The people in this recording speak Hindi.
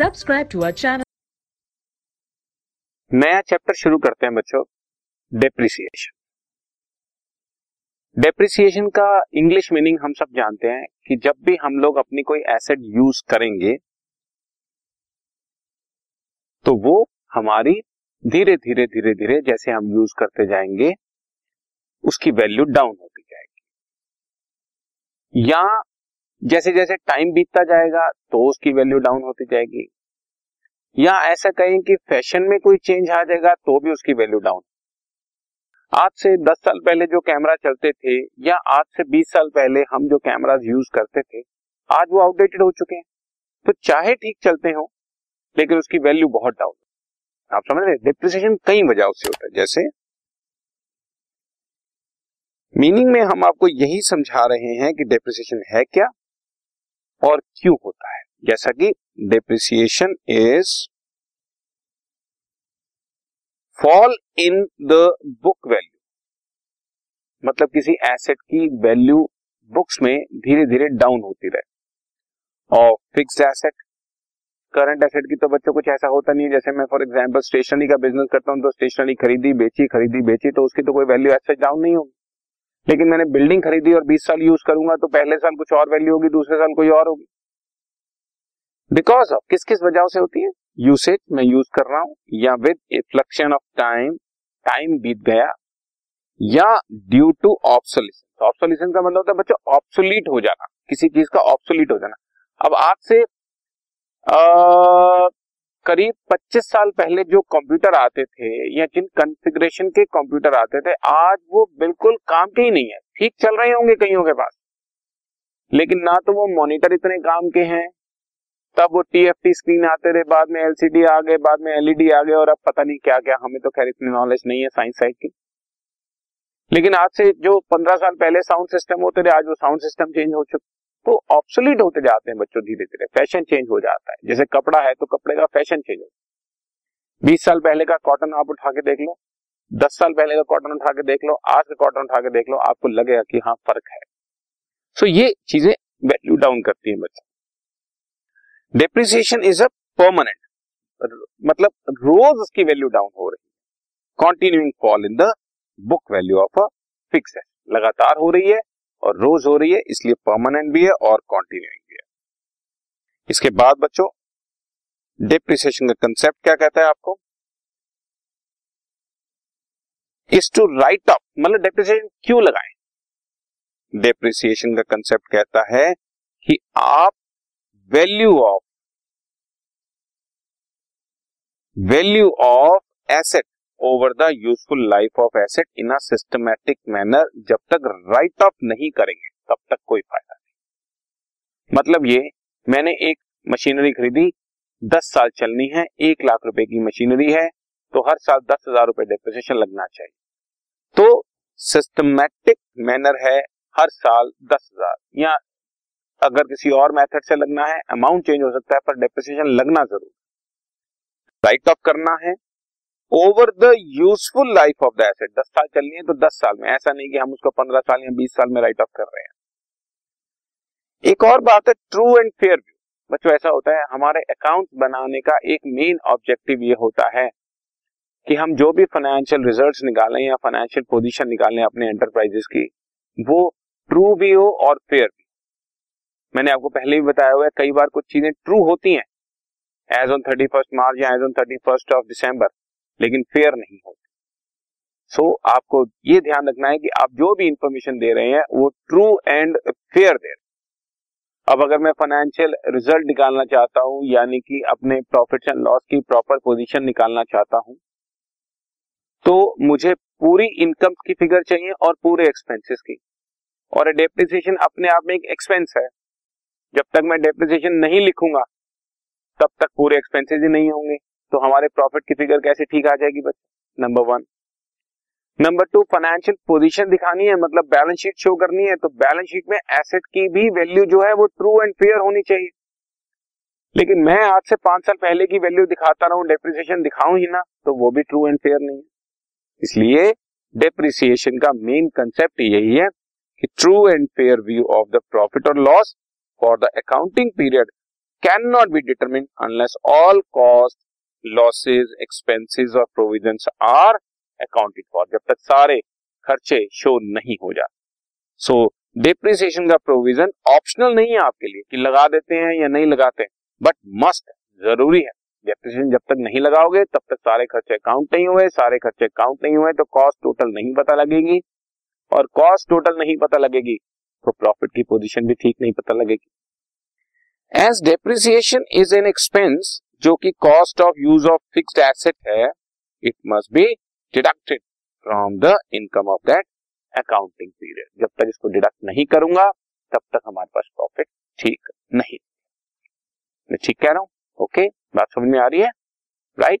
Subscribe to our channel. नया चैप्टर शुरू करते हैं बच्चों, डेप्रिसिएशन। डेप्रिसिएशन का इंग्लिश मीनिंग हम सब जानते हैं कि जब भी हम लोग अपनी कोई एसेट यूज करेंगे तो वो हमारी धीरे धीरे धीरे धीरे जैसे हम यूज करते जाएंगे उसकी वैल्यू डाउन होती जाएगी, या जैसे जैसे टाइम बीतता जाएगा तो उसकी वैल्यू डाउन होती जाएगी, या ऐसा कहें कि फैशन में कोई चेंज आ जाएगा तो भी उसकी वैल्यू डाउन। आज से 10 साल पहले जो कैमरा चलते थे या आज से 20 साल पहले हम जो कैमरास यूज करते थे आज वो आउटडेटेड हो चुके हैं। तो चाहे ठीक चलते हो लेकिन उसकी वैल्यू बहुत डाउन है। आप समझ रहे हैं, डिप्रिसिएशन कई वजहों से होता है। जैसे मीनिंग में हम आपको यही समझा रहे हैं कि डिप्रिसिएशन है क्या और क्यों होता है। जैसा कि depreciation is fall in the book value, मतलब किसी एसेट की वैल्यू बुक्स में धीरे धीरे डाउन होती रहे। और फिक्स्ड एसेट, करंट एसेट की तो बच्चों कुछ ऐसा होता नहीं है। जैसे मैं फॉर एग्जांपल स्टेशनरी का बिजनेस करता हूं तो स्टेशनरी खरीदी बेची तो उसकी तो कोई वैल्यू एसेट डाउन नहीं होगी। लेकिन मैंने बिल्डिंग खरीदी और 20 साल यूज करूंगा तो पहले साल कुछ और वैल्यू होगी, दूसरे साल कोई और होगी। बिकॉज ऑफ किस किस वजहों से होती है, यूसेज, मैं यूज कर रहा हूं, या with a fluxion of time बीत गया, या ड्यू टू ऑब्सोलिसेंस। ऑब्सोलिसेंस का मतलब होता है बच्चों ऑब्सोलीट हो जाना, किसी चीज का ऑब्सोलीट हो जाना। अब आज से करीब 25 साल पहले जो कंप्यूटर आते थे या जिन कॉन्फ़िगरेशन के कंप्यूटर आते थे आज वो बिल्कुल काम के ही नहीं है। ठीक चल रहे होंगे कईयों के पास, लेकिन ना तो वो मॉनिटर इतने काम के हैं, तब वो TFT स्क्रीन आते रहे, बाद में LCD आ गए, बाद में LED आ गए, और अब पता नहीं क्या क्या। हमें तो खैर इतनी नॉलेज नहीं है साइंस साइड की, लेकिन आज से जो 15 साल पहले साउंड सिस्टम होते रहे आज वो साउंड सिस्टम चेंज हो चुके। तो ऑब्सोलीट होते जाते हैं बच्चों धीरे धीरे, फैशन चेंज हो जाता है। जैसे कपड़ा है तो कपड़े का फैशन चेंज हो जाता है। 20 साल पहले का कॉटन आप उठा के देख लो, 10 साल पहले का कॉटन उठा के देख लो, आज का कॉटन उठा के देख लो, आपको लगेगा कि हाँ फर्क है। सो ये चीजें वैल्यू डाउन करती है बच्चों। डेप्रिसिएशन इज अ परमानेंट, मतलब रोज उसकी वैल्यू डाउन हो रही है। Continuing fall in the book value of a fixed asset, लगातार हो रही है और रोज हो रही है, इसलिए परमानेंट भी है और कॉन्टिन्यूइंग भी है। इसके बाद बच्चों डेप्रिसिएशन का कंसेप्ट क्या कहता है आपको, इज टू राइट ऑफ, मतलब डेप्रिसिएशन क्यों लगाएं। डेप्रिसिएशन का कंसेप्ट कहता है कि आप value of asset over the useful life of asset in a systematic manner जब तक राइट ऑफ नहीं करेंगे तब तक कोई फायदा नहीं। मतलब ये मैंने एक मशीनरी खरीदी, 10 साल चलनी है, 1,00,000 रुपए की मशीनरी है तो हर साल 10,000 रुपए डेप्रिसिएशन लगना चाहिए। तो सिस्टमैटिक मैनर है, हर साल 10,000, या अगर किसी और मेथड से लगना है अमाउंट चेंज हो सकता है पर डेप्रिसिएशन लगना जरूर। राइट ऑफ करना है over the useful life of the asset, 10 साल चलनी है तो 10 साल में, ऐसा नहीं कि हम उसको 15 साल या 20 साल में राइट ऑफ कर रहे हैं। एक और बात है ट्रू एंड फेयर व्यू। बच्चों ऐसा होता है, हमारे अकाउंट बनाने का एक मेन ऑब्जेक्टिव ये होता है कि हम जो भी फाइनेंशियल रिजल्ट निकालें या फाइनेंशियल पोजिशन निकालें अपने एंटरप्राइजेस की वो ट्रू भी हो और फेयर। मैंने आपको पहले भी बताया हुआ है कई बार कुछ चीजें ट्रू होती हैं एज ऑन 31 मार्च या एज ऑन 31 दिसंबर, लेकिन फेयर नहीं होती। सो आपको ये ध्यान रखना है कि आप जो भी इंफॉर्मेशन दे रहे हैं वो ट्रू एंड फेयर दे रहे हैं। अब अगर मैं फाइनेंशियल रिजल्ट निकालना चाहता हूँ, यानी कि अपने प्रॉफिट एंड लॉस की प्रॉपर पोजिशन निकालना चाहता हूँ, तो मुझे पूरी इनकम की फिगर चाहिए और पूरे एक्सपेंसेस की, और डेप्रिसिएशन अपने आप में एक एक्सपेंस है। जब तक मैं डेप्रिसिएशन नहीं लिखूंगा तब तक पूरे एक्सपेंसेस ही नहीं होंगे, तो हमारे प्रॉफिट की फिगर कैसे ठीक आ जाएगी बच्चों। नंबर 1, नंबर 2 फाइनेंशियल पोजीशन दिखानी है, मतलब बैलेंस शीट शो करनी है, तो बैलेंस शीट में एसेट की भी वैल्यू जो है वो ट्रू एंड फेयर होनी चाहिए। लेकिन मैं आज से 5 साल पहले की वैल्यू दिखाता रहूं, डेप्रिसिएशन दिखाऊं ही ना, तो वो भी ट्रू एंड फेयर नहीं है। इसलिए डेप्रिसिएशन का मेन कंसेप्ट यही है कि true and fair view of the profit और loss for the accounting period can not be determined unless all cost losses expenses और प्रोविजंस आर अकाउंटेड फॉर, जब तक सारे खर्चे शो नहीं हो जाते। सो डिप्रिसिएशन का प्रोविजन ऑप्शनल नहीं है आपके लिए कि लगा देते हैं या नहीं लगाते, बट मस्ट, जरूरी है। डिप्रिसिएशन जब तक नहीं लगाओगे तब तक सारे खर्चे काउंट नहीं हुए, सारे खर्चे काउंट नहीं हुए तो कॉस्ट टोटल नहीं पता लगेगी, और कॉस्ट टोटल नहीं पता लगेगी तो प्रॉफिट की पोजीशन भी ठीक नहीं पता लगेगी। As depreciation is an expense जो कि cost of use of fixed asset है, it must be deducted from the income of that accounting period. जब तक इसको डिडक्ट नहीं करूंगा तब तक हमारे पास प्रॉफिट ठीक नहीं, मैं ठीक कह रहा हूँ? ओके, बात समझ में आ रही है, राइट?